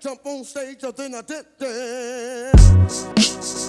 Jump on stage, I think I did that.